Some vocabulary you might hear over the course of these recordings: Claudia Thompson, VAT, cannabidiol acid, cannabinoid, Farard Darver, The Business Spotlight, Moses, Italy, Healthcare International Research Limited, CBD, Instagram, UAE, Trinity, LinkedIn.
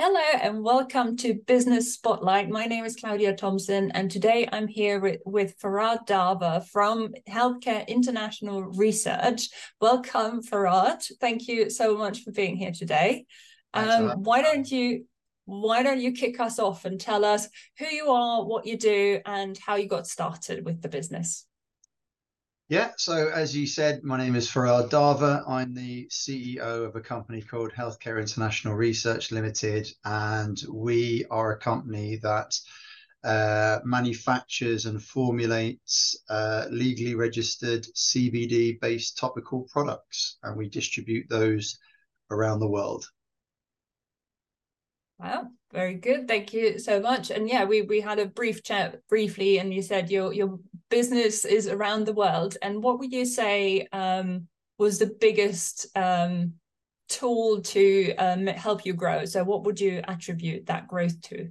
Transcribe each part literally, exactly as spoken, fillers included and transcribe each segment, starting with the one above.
Hello and welcome to Business Spotlight. My name is Claudia Thompson and today I'm here with, with Farard Darver from Healthcare International Research. Welcome, Farard. Thank you so much for being here today. Um, why don't you why don't you kick us off and tell us who you are, what you do, and how you got started with the business? Yeah, so as you said, my name is Farard Darver. I'm the C E O of a company called Healthcare International Research Limited, and we are a company that uh, manufactures and formulates uh, legally registered C B D-based topical products, and we distribute those around the world. Wow, very good. Thank you so much. And yeah, we we had a brief chat briefly, and you said your your business is around the world. And what would you say um, was the biggest um, tool to um, help you grow? So what would you attribute that growth to?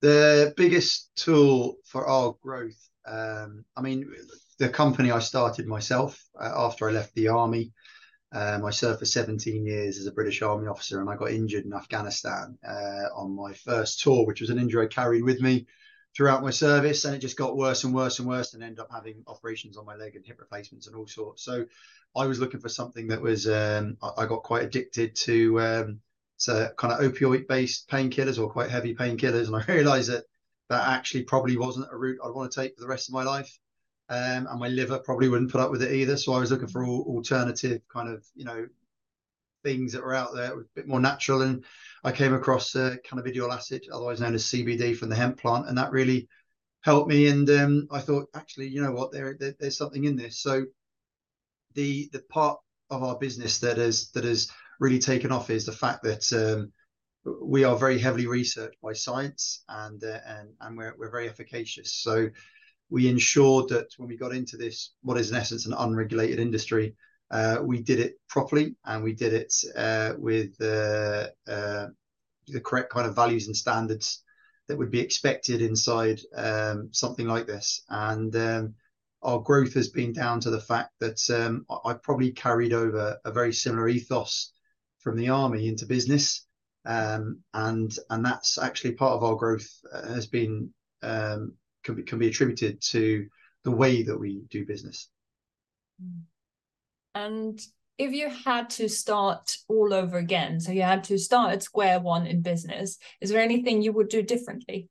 The biggest tool for our growth, um, I mean, the company I started myself uh, after I left the army. Um, I served for seventeen years as a British Army officer, and I got injured in Afghanistan uh, on my first tour, which was an injury I carried with me throughout my service. And it just got worse and worse and worse, and ended up having operations on my leg and hip replacements and all sorts. So I was looking for something that was, um, I, I got quite addicted to, um, to kind of opioid based painkillers or quite heavy painkillers. And I realized that that actually probably wasn't a route I'd want to take for the rest of my life. Um, and my liver probably wouldn't put up with it either. So I was looking for all alternative kind of, you know, things that were out there a bit more natural. And I came across uh, cannabidiol acid, otherwise known as C B D, from the hemp plant. And that really helped me. And um, I thought, actually, you know what, there, there, there's something in this. So the the part of our business that has, that has really taken off is the fact that um, we are very heavily researched by science, and, uh, and, and we're, we're very efficacious. So we ensured that when we got into this, what is in essence an unregulated industry, uh, we did it properly, and we did it uh, with uh, uh, the correct kind of values and standards that would be expected inside um, something like this. And um, our growth has been down to the fact that um, I probably carried over a very similar ethos from the army into business. Um, and, and that's actually part of our growth uh, has been um, Can be, can be attributed to the way that we do business. And if you had to start all over again, so you had to start at square one in business, is there anything you would do differently?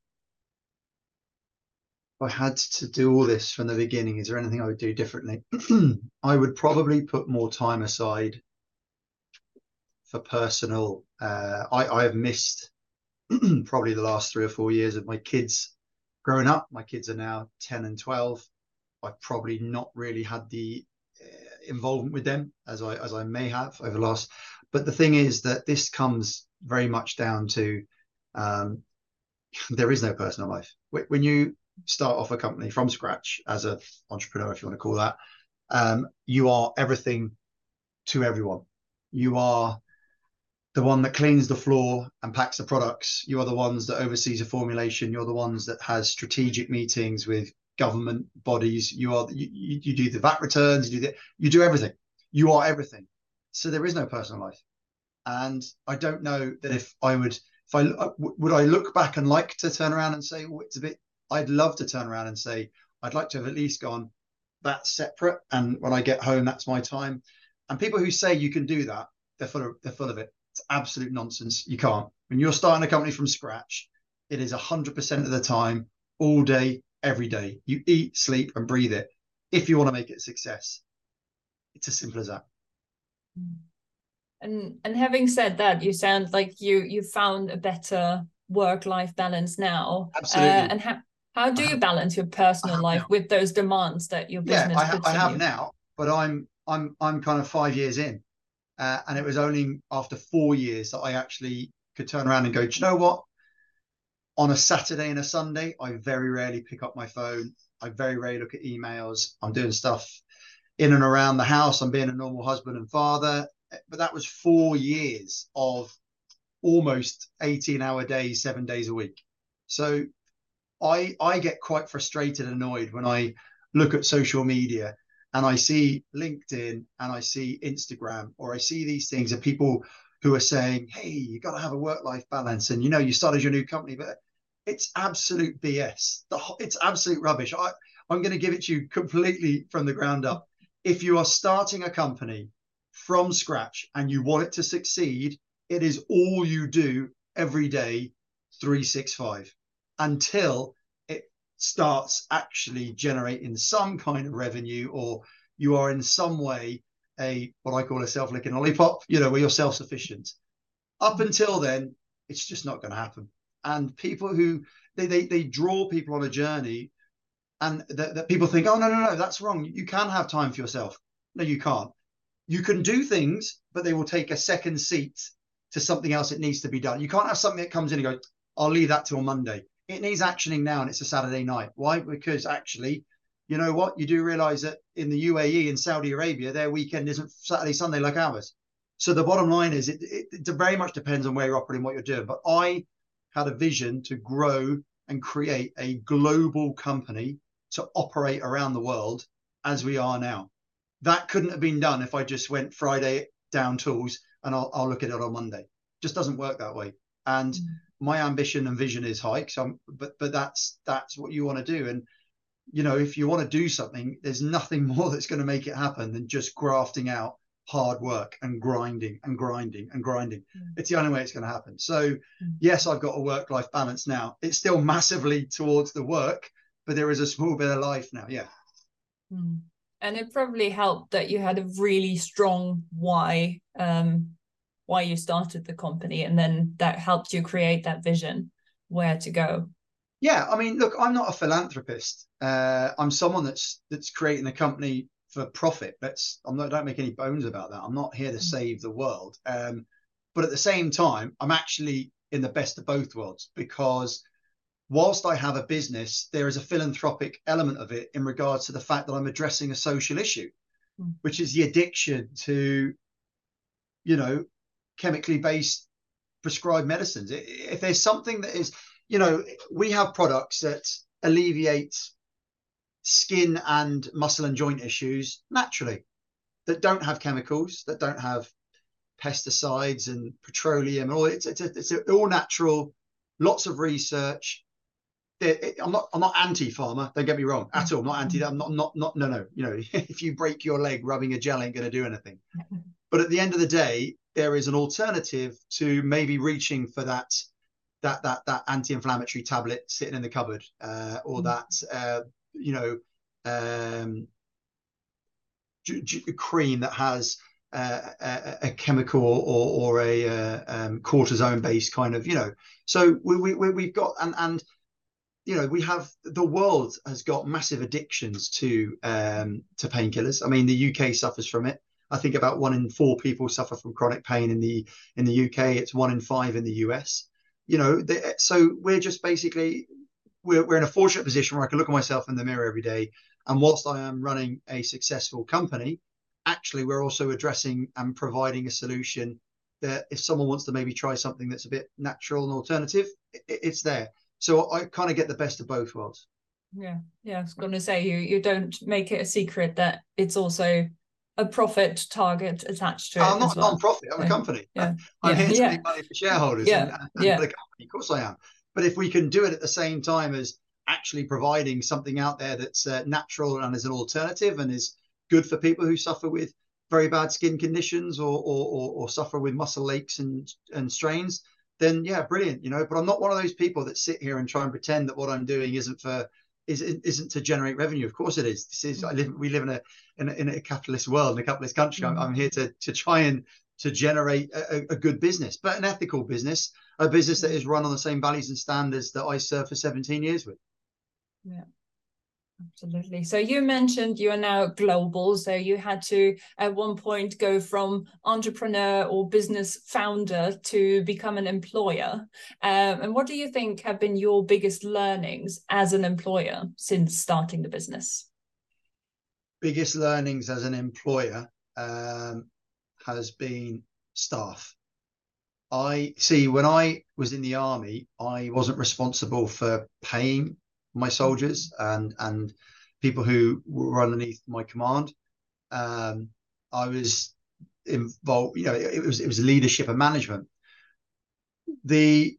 If I had to do all this from the beginning, is there anything I would do differently? I would probably put more time aside for personal. Uh, I, I have missed probably the last three or four years of my kids growing up. My kids are now ten and twelve. I've probably not really had the uh, involvement with them as I as I may have over the last. But the thing is that this comes very much down to um, there is no personal life. When you start off a company from scratch as an entrepreneur, if you want to call that, um, you are everything to everyone. You are the one that cleans the floor and packs the products. You are the ones that oversees a formulation. You're the ones that has strategic meetings with government bodies. You are you, you do the V A T returns. You do the, you do everything. You are everything. So there is no personal life. And I don't know that if I would, if I would, I look back and like to turn around and say, well, it's a bit. I'd love to turn around and say, I'd like to have at least gone, that's separate. And when I get home, that's my time. And people who say you can do that, they're full of, they're full of it. It's absolute nonsense. You can't. When you're starting a company from scratch, it is one hundred percent of the time, all day, every day. You eat, sleep and breathe it. If you want to make it a success, it's as simple as that. And and having said that, you sound like you you found a better work-life balance now. Absolutely. Uh, and how, how do you balance your personal life now with those demands that your business puts on you? Yeah, I, I have now, but I'm I'm I'm kind of five years in. Uh, and it was only after four years that I actually could turn around and go, do you know what? On a Saturday and a Sunday, I very rarely pick up my phone. I very rarely look at emails. I'm doing stuff in and around the house. I'm being a normal husband and father. But that was four years of almost eighteen hour days, seven days a week. So I, I get quite frustrated and annoyed when I look at social media and I see LinkedIn and I see Instagram, or I see these things of people who are saying, hey, you got to have a work-life balance. And, you know, you started your new company, but it's absolute B S. The, it's absolute rubbish. I, I'm going to give it to you completely from the ground up. If you are starting a company from scratch and you want it to succeed, it is all you do every day, three sixty-five, until it starts actually generating some kind of revenue, or you are in some way a what I call a self-licking lollipop, you know, where you're self-sufficient. Up until then, it's just not going to happen. And people who they, they they draw people on a journey, and that, that people think, oh no no no, that's wrong. You can have time for yourself. No, you can't. You can do things, but they will take a second seat to something else that needs to be done. You can't have something that comes in and goes, I'll leave that till Monday. It needs actioning now, and it's a Saturday night. Why? Because actually, you know what? You do realize that in the U A E and Saudi Arabia, their weekend isn't Saturday, Sunday like ours. So the bottom line is it, it, it very much depends on where you're operating, what you're doing. But I had a vision to grow and create a global company to operate around the world as we are now. That couldn't have been done if I just went Friday down tools and I'll, I'll look at it on Monday. Just doesn't work that way. And mm. my ambition and vision is high, so I'm, but but that's that's what you want to do. And you know, if you want to do something, there's nothing more that's going to make it happen than just grafting out hard work and grinding and grinding and grinding. Mm. It's the only way it's going to happen. So mm. yes, I've got a work-life balance now. It's still massively towards the work, but there is a small bit of life now. Yeah. Mm. And it probably helped that you had a really strong why, um, why you started the company, and then that helped you create that vision, where to go. Yeah, I mean, look, I'm not a philanthropist. Uh, I'm someone that's that's creating a company for profit. Let's, I'm not, don't make any bones about that. I'm not here to save the world. Um, but at the same time, I'm actually in the best of both worlds, because whilst I have a business, there is a philanthropic element of it in regards to the fact that I'm addressing a social issue, mm. which is the addiction to, you know, chemically based prescribed medicines. If there's something that is, you know, we have products that alleviate skin and muscle and joint issues naturally, that don't have chemicals, that don't have pesticides and petroleum and all. It's, it's, a, it's a, all natural, lots of research. I'm not, I'm not anti-pharma. Don't get me wrong at all. I'm not anti that. I'm not, not, not, no, no. You know, if you break your leg, rubbing a gel ain't going to do anything. But at the end of the day, there is an alternative to maybe reaching for that, that, that, that anti-inflammatory tablet sitting in the cupboard, uh, or that, uh, you know, um, j- j- cream that has Uh, a, a chemical or, or a uh, um, cortisone-based kind of, you know. So we, we, we, we've got, and, and, you know, we have, the world has got massive addictions to um, to painkillers. I mean, the U K suffers from it. I think about one in four people suffer from chronic pain in the in the U K. It's one in five in the U S. You know, they, so we're just basically, we're, we're in a fortunate position where I can look at myself in the mirror every day. And whilst I am running a successful company, actually, we're also addressing and providing a solution that if someone wants to maybe try something that's a bit natural and alternative, it, it's there. So I kind of get the best of both worlds. Yeah, yeah. I was going to say, you you don't make it a secret that it's also a profit target attached to it. I'm not a well. non-profit. I'm so, a company. Yeah, I'm yeah, here to yeah. make money for shareholders yeah, and, and yeah. for the company. Of course I am. But if we can do it at the same time as actually providing something out there that's uh, natural and is an alternative and is good for people who suffer with very bad skin conditions or, or or or suffer with muscle aches and and strains, then yeah, brilliant, you know. But I'm not one of those people that sit here and try and pretend that what I'm doing isn't for is isn't to generate revenue. Of course it is. This is, I live we live in a in a, in a capitalist world, in a capitalist country. Mm-hmm. I'm, I'm here to to try and to generate a, a good business, but an ethical business, a business that is run on the same values and standards that I served for seventeen years with. Yeah. Absolutely. So you mentioned you are now global. So you had to, at one point, go from entrepreneur or business founder to become an employer. Um, and what do you think have been your biggest learnings as an employer since starting the business? Biggest learnings as an employer um, has been staff. I see, when I was in the army, I wasn't responsible for paying my soldiers and and people who were underneath my command. Um, I was involved, you know, it, it was it was leadership and management. The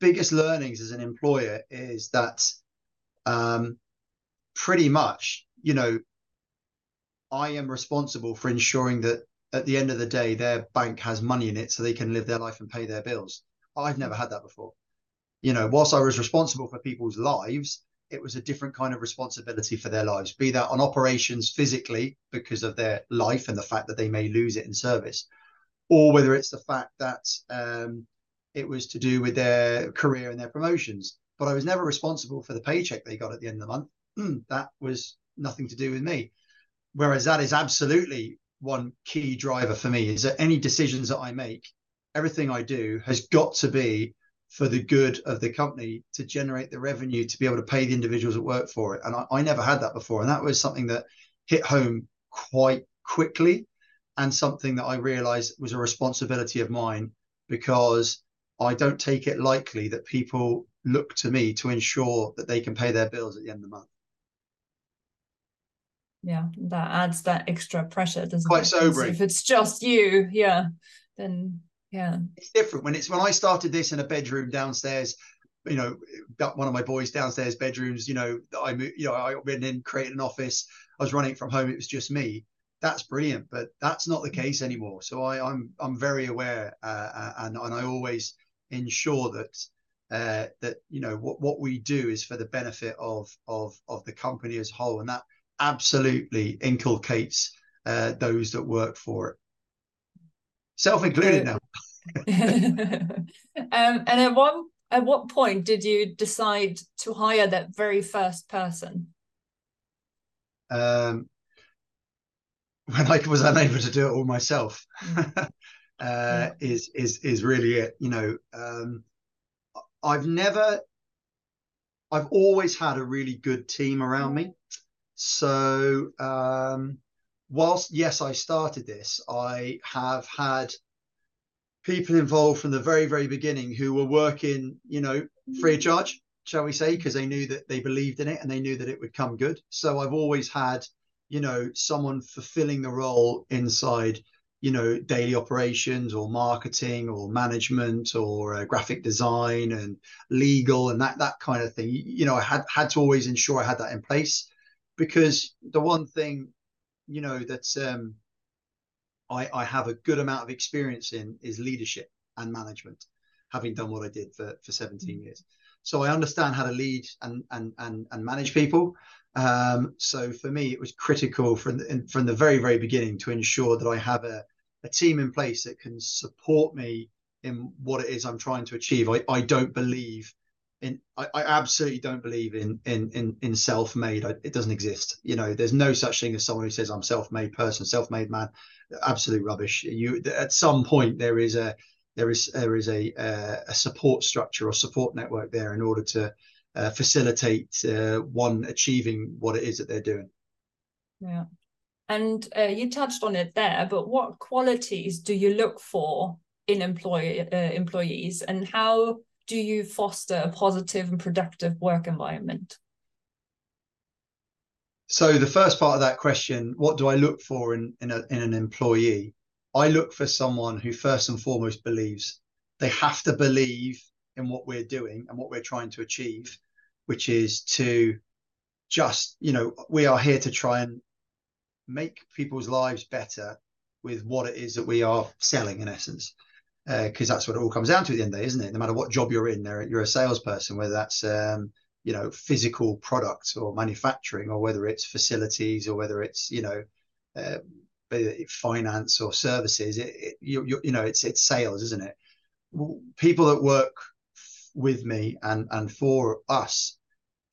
biggest learnings as an employer is that um, pretty much, you know, I am responsible for ensuring that at the end of the day, their bank has money in it so they can live their life and pay their bills. I've never had that before. You know, whilst I was responsible for people's lives, it was a different kind of responsibility for their lives, be that on operations physically because of their life and the fact that they may lose it in service, or whether it's the fact that um, it was to do with their career and their promotions. But I was never responsible for the paycheck they got at the end of the month. That was nothing to do with me. Whereas that is absolutely one key driver for me, is that any decisions that I make, everything I do has got to be for the good of the company, to generate the revenue to be able to pay the individuals that work for it. And I, I never had that before. And that was something that hit home quite quickly, and something that I realized was a responsibility of mine, because I don't take it lightly that people look to me to ensure that they can pay their bills at the end of the month. Yeah, that adds that extra pressure, doesn't it? Quite sobering. If it's just you, yeah, then yeah. It's different when it's when I started this in a bedroom downstairs, you know, got one of my boys' downstairs bedrooms, you know, I you know, I went in, created an office, I was running it from home, it was just me. That's brilliant, but that's not the case anymore. So I, I'm I'm very aware, uh, and and I always ensure that uh, that you know what what we do is for the benefit of of of the company as a whole, and that absolutely inculcates uh, those that work for it, self included now. um, and at one at what point did you decide to hire that very first person? Um. When I was unable to do it all myself, uh, yeah. is is is really it. You know, um, I've never, I've always had a really good team around me. So um, whilst yes, I started this, I have had people involved from the very very beginning who were working, you know, free of charge, shall we say, because they knew that they believed in it and they knew that it would come good. So I've always had, you know, someone fulfilling the role inside, you know, daily operations or marketing or management or uh, graphic design and legal and that that kind of thing. You know, I had had to always ensure I had that in place, because the one thing, you know, that um, I, I have a good amount of experience in is leadership and management, having done what I did for, for seventeen years. So I understand how to lead and and and, and manage people. Um, so for me, it was critical from the, from the very, very beginning to ensure that I have a, a team in place that can support me in what it is I'm trying to achieve. I, I don't believe in, I, I absolutely don't believe in, in, in, in self-made. I, it doesn't exist. You know, there's no such thing as someone who says I'm self-made person, self-made man, absolute rubbish. You, at some point there is a, there is, there is a, a support structure or support network there in order to Uh, facilitate uh, one achieving what it is that they're doing. Yeah, and uh, you touched on it there, but what qualities do you look for in employee uh, employees, and how do you foster a positive and productive work environment? So the first part of that question, what do I look for in in, a, in an employee? I look for someone who first and foremost believes. They have to believe in what we're doing and what we're trying to achieve, which is to just, you know, we are here to try and make people's lives better with what it is that we are selling, in essence, because uh, that's what it all comes down to at the end of the day, isn't it? No matter what job you're in, there you're a salesperson, whether that's um, you know, physical products or manufacturing, or whether it's facilities, or whether it's, you know, uh, finance or services. It, it, you, you, you know, it's it's sales, isn't it? People that work with me and and for us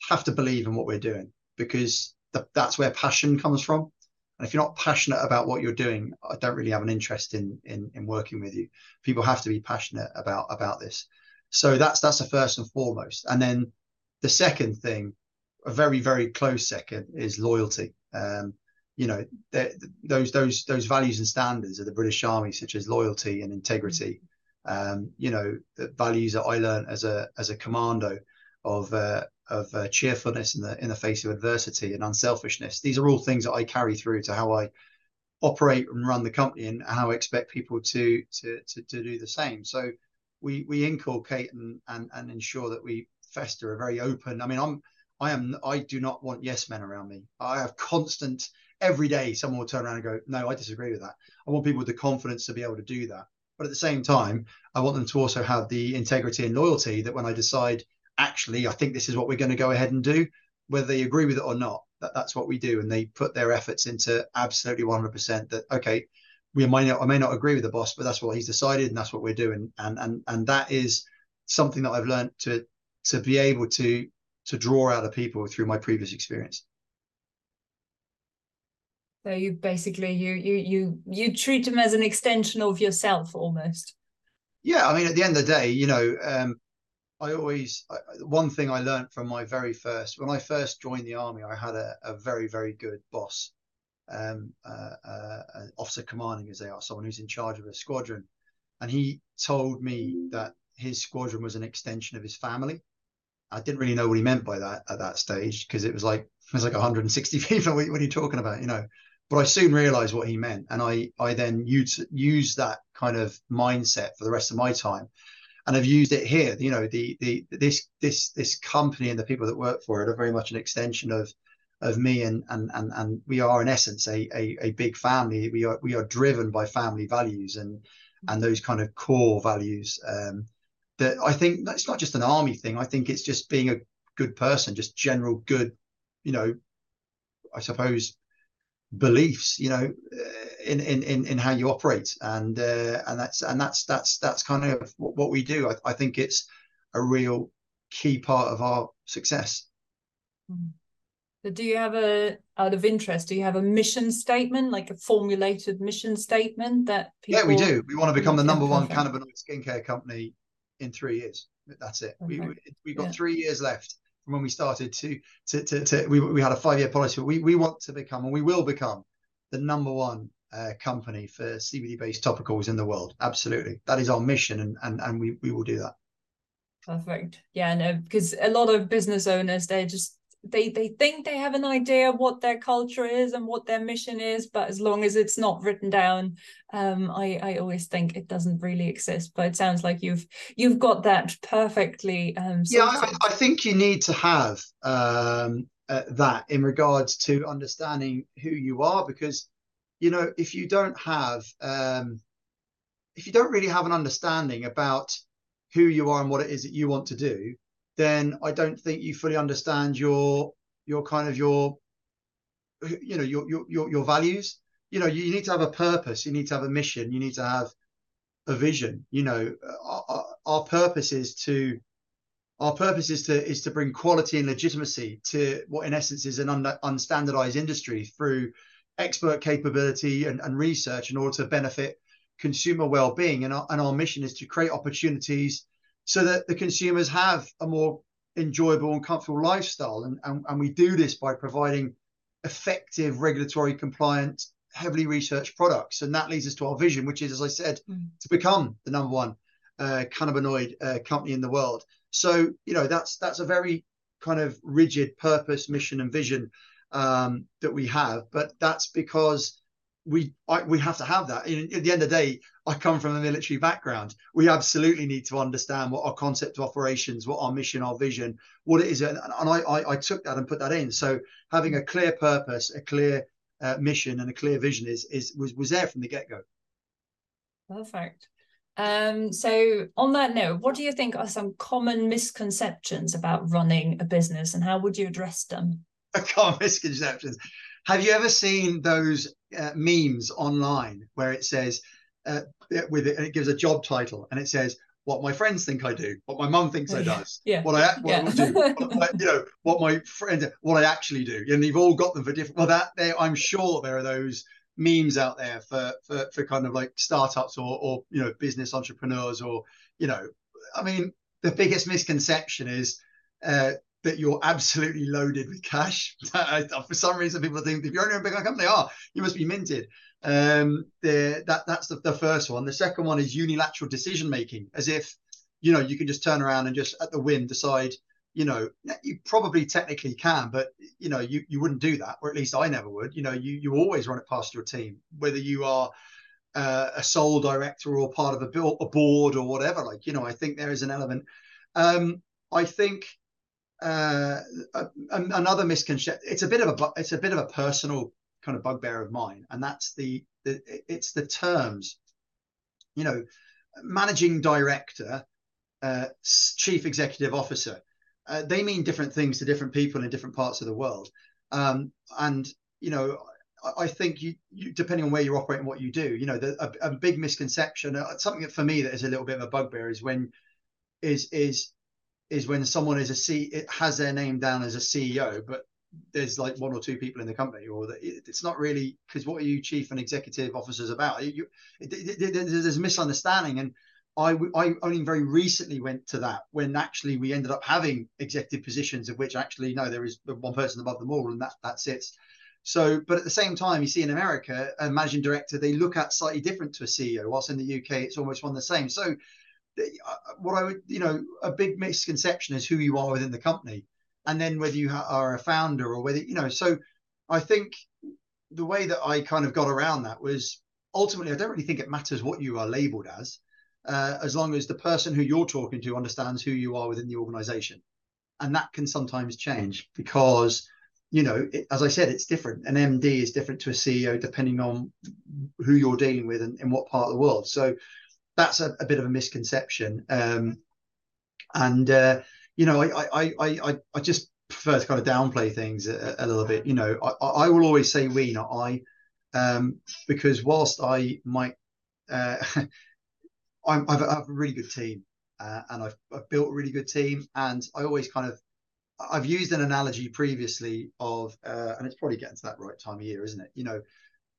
have to believe in what we're doing, because th that's where passion comes from, and if you're not passionate about what you're doing, I don't really have an interest in in, in working with you. People have to be passionate about about this. So that's that's the first and foremost. And then the second thing, a very very close second, is loyalty. Um you know, those those those values and standards of the British Army, such as loyalty and integrity. Um, you know, the values that I learned as a as a commando of uh, of uh, cheerfulness in the in the face of adversity and unselfishness. These are all things that I carry through to how I operate and run the company, and how I expect people to to to, to do the same. So we we inculcate and, and and ensure that we foster a very open. I mean, I'm I am I do not want yes men around me. I have constant every day someone will turn around and go, no, I disagree with that. I want people with the confidence to be able to do that. But at the same time, I want them to also have the integrity and loyalty that when I decide, actually, I think this is what we're going to go ahead and do, whether they agree with it or not, that that's what we do. And they put their efforts into absolutely one hundred percent that, okay, we might not, I may not agree with the boss, but that's what he's decided and that's what we're doing. And and and that is something that I've learned to to be able to to draw out of people through my previous experience. So you basically you you you you treat them as an extension of yourself almost. Yeah, I mean, at the end of the day, you know, um, I always I, one thing I learned from my very first when I first joined the army, I had a, a very very good boss, um, uh, uh, an officer commanding, as they are, someone who's in charge of a squadron, and he told me that his squadron was an extension of his family. I didn't really know what he meant by that at that stage, because it was like it was like one hundred sixty people. What, what are you talking about, you know? But I soon realized what he meant. And I, I then used, used that kind of mindset for the rest of my time. And I've used it here. You know, the the this this this company and the people that work for it are very much an extension of of me, and and and, and we are in essence a, a a big family. We are we are driven by family values and and those kind of core values. Um that I think that's not just an army thing. I think it's just being a good person, just general good, you know, I suppose, beliefs, you know, in in in, in how you operate, and uh, and that's and that's that's that's kind of what we do. I, I think it's a real key part of our success. So do you have a, out of interest, do you have a mission statement, like a formulated mission statement that people? Yeah, we do. We want to become the number one cannabinoid skincare company in three years. That's it. Okay. We, we we've got yeah. three years left. From when we started to to to, to we, we had a five year policy. We we want to become, and we will become, the number one uh, company for C B D based topicals in the world. Absolutely, that is our mission, and and and we we will do that. Perfect. Yeah, no, because a lot of business owners, they just they they think they have an idea what their culture is and what their mission is, but as long as it's not written down, um, I I always think it doesn't really exist. But it sounds like you've you've got that perfectly. Um, yeah, I, I think you need to have um, uh, that in regards to understanding who you are, because you know if you don't have um, if you don't really have an understanding about who you are and what it is that you want to do, then I don't think you fully understand your your kind of your you know your your your values. You know, you need to have a purpose. You need to have a mission. You need to have a vision. You know, our, our purpose is to our purpose is to is to bring quality and legitimacy to what, in essence, is an un, unstandardized industry through expert capability and, and research in order to benefit consumer well-being. And our, and our mission is to create opportunities so that the consumers have a more enjoyable and comfortable lifestyle. And, and, and we do this by providing effective, regulatory compliant, heavily researched products. And that leads us to our vision, which is, as I said, mm. to become the number one uh, cannabinoid uh, company in the world. So, you know, that's that's a very kind of rigid purpose, mission and vision um, that we have. But that's because we I, we have to have that. In, at the end of the day, I come from a military background. We absolutely need to understand what our concept of operations, what our mission, our vision, what it is. And, and I, I I took that and put that in. So having a clear purpose, a clear uh, mission and a clear vision is is was, was there from the get-go. Perfect. Um, so on that note, what do you think are some common misconceptions about running a business, and how would you address them? Common misconceptions. Have you ever seen those uh, memes online where it says, uh, with it, and it gives a job title, and it says, "What my friends think I do, what my mum thinks I does, yeah. what I what yeah. I do, what, you know, what my friends, what I actually do," and you've all got them for different. Well, that they, I'm sure there are those memes out there for for for kind of like startups or or you know business entrepreneurs, or you know, I mean, the biggest misconception is. Uh, that you're absolutely loaded with cash. For some reason, people think if you're owning a big company, ah, oh, you must be minted. Um, the, that that's the, the first one. The second one is unilateral decision making, as if you know you can just turn around and just at the whim decide you know, you probably technically can, but, you know, you, you wouldn't do that, or at least I never would. You know, you, you always run it past your team, whether you are uh, a sole director or part of a, bill, a board or whatever. Like, you know, I think there is an element. Um, I think uh, a, a, another misconception, it's a bit of a, it's a bit of a personal kind of bugbear of mine. And that's the, the it's the terms, you know, managing director, uh, chief executive officer. Uh, they mean different things to different people in different parts of the world. Um, and, you know, I, I think you, you, depending on where you operate and what you do, you know, the, a, a big misconception, uh, something that for me that is a little bit of a bugbear is when is is is when someone is a C, it has their name down as a C E O, but there's like one or two people in the company, or the, it, it's not really, because what are you chief and executive officers about? You, it, it, it, there's a misunderstanding. And I, I only very recently went to that, when actually we ended up having executive positions of which actually, no, there is one person above them all, and that that's it. So, but at the same time, you see in America, a managing director, they look at slightly different to a C E O, whilst in the U K, it's almost one the same. So what I would, you know, a big misconception is who you are within the company, and then whether you are a founder or whether, you know, so I think the way that I kind of got around that was ultimately, I don't really think it matters what you are labeled as. Uh, as long as the person who you're talking to understands who you are within the organization. And that can sometimes change because, you know, it, as I said, it's different. An M D is different to a C E O, depending on who you're dealing with and in what part of the world. So that's a, a bit of a misconception. Um, and, uh, you know, I, I, I, I just prefer to kind of downplay things a, a little bit. You know, I, I will always say we, not I, um, because whilst I might... Uh, I'm, I've, I have a really good team, uh, and I've, I've built a really good team. And I always kind of, I've used an analogy previously of, uh, and it's probably getting to that right time of year, isn't it? You know,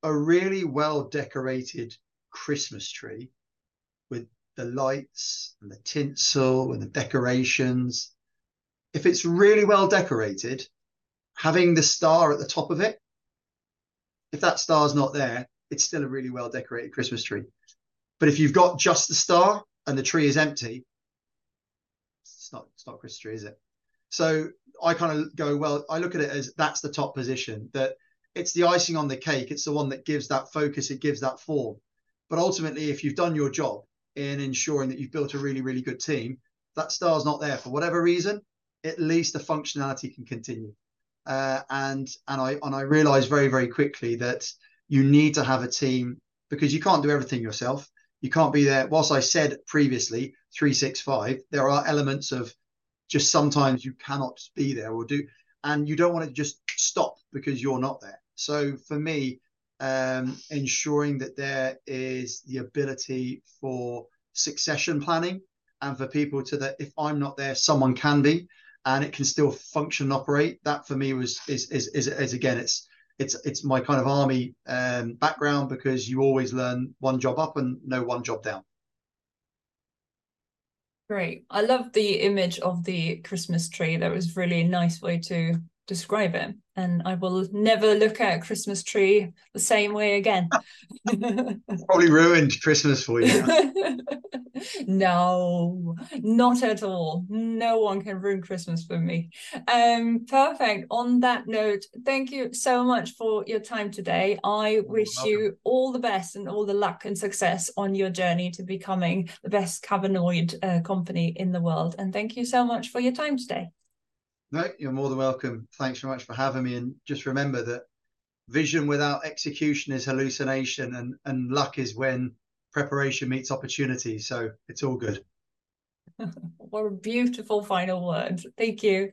a really well decorated Christmas tree with the lights and the tinsel and the decorations. If it's really well decorated, having the star at the top of it, if that star's not there, it's still a really well decorated Christmas tree. But if you've got just the star and the tree is empty, it's not, it's not a Christmas tree, is it? So I kind of go, well, I look at it as that's the top position, that it's the icing on the cake. It's the one that gives that focus. It gives that form. But ultimately, if you've done your job in ensuring that you've built a really, really good team, that star's not there for whatever reason, at least the functionality can continue. Uh, and and I, and I realized very, very quickly that you need to have a team because you can't do everything yourself. You can't be there. Whilst I said previously three six five, there are elements of just sometimes you cannot be there or do, and you don't want to just stop because you're not there. So for me, um, ensuring that there is the ability for succession planning and for people to that if I'm not there, someone can be, and it can still function and operate. That for me was is is is, is again it's. It's it's my kind of army um, background, because you always learn one job up and no one job down. Great. I love the image of the Christmas tree. That was really a nice way to describe it. And I will never look at a Christmas tree the same way again. Probably ruined Christmas for you. No, not at all. No one can ruin Christmas for me. Um, perfect. On that note, thank you so much for your time today. I wish you all the best and all the luck and success on your journey to becoming the best cannabinoid uh, company in the world. And thank you so much for your time today. No, you're more than welcome. Thanks so much for having me. And just remember that vision without execution is hallucination, and, and luck is when preparation meets opportunity. So it's all good. What a beautiful final word. Thank you.